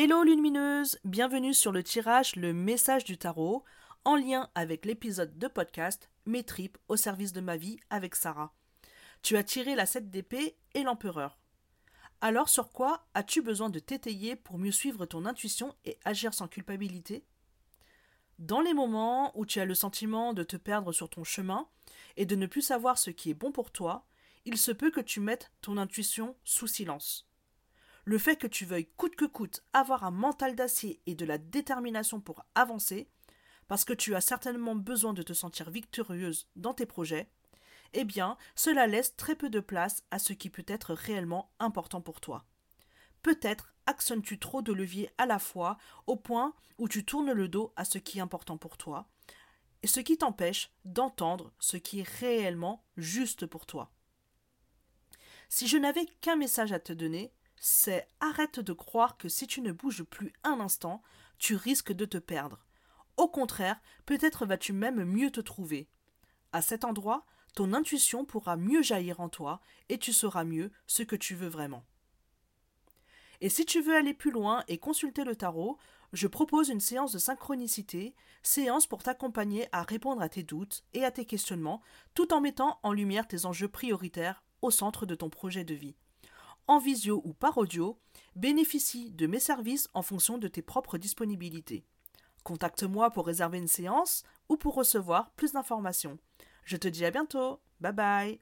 Hello Lumineuse, bienvenue sur le tirage Le Message du Tarot, en lien avec l'épisode de podcast Mes Tripes au service de ma vie avec Sarah. Tu as tiré la 7 d'épée et l'empereur. Alors sur quoi as-tu besoin de t'étayer pour mieux suivre ton intuition et agir sans culpabilité ? Dans les moments où tu as le sentiment de te perdre sur ton chemin et de ne plus savoir ce qui est bon pour toi, il se peut que tu mettes ton intuition sous silence. Le fait que tu veuilles coûte que coûte avoir un mental d'acier et de la détermination pour avancer, parce que tu as certainement besoin de te sentir victorieuse dans tes projets, eh bien, cela laisse très peu de place à ce qui peut être réellement important pour toi. Peut-être actionnes-tu trop de leviers à la fois au point où tu tournes le dos à ce qui est important pour toi, et ce qui t'empêche d'entendre ce qui est réellement juste pour toi. Si je n'avais qu'un message à te donner, c'est arrête de croire que si tu ne bouges plus un instant, tu risques de te perdre. Au contraire, peut-être vas-tu même mieux te trouver. À cet endroit, ton intuition pourra mieux jaillir en toi et tu sauras mieux ce que tu veux vraiment. Et si tu veux aller plus loin et consulter le tarot, je propose une séance de synchronicité, séance pour t'accompagner à répondre à tes doutes et à tes questionnements, tout en mettant en lumière tes enjeux prioritaires au centre de ton projet de vie. En visio ou par audio, bénéficie de mes services en fonction de tes propres disponibilités. Contacte-moi pour réserver une séance ou pour recevoir plus d'informations. Je te dis à bientôt. Bye bye.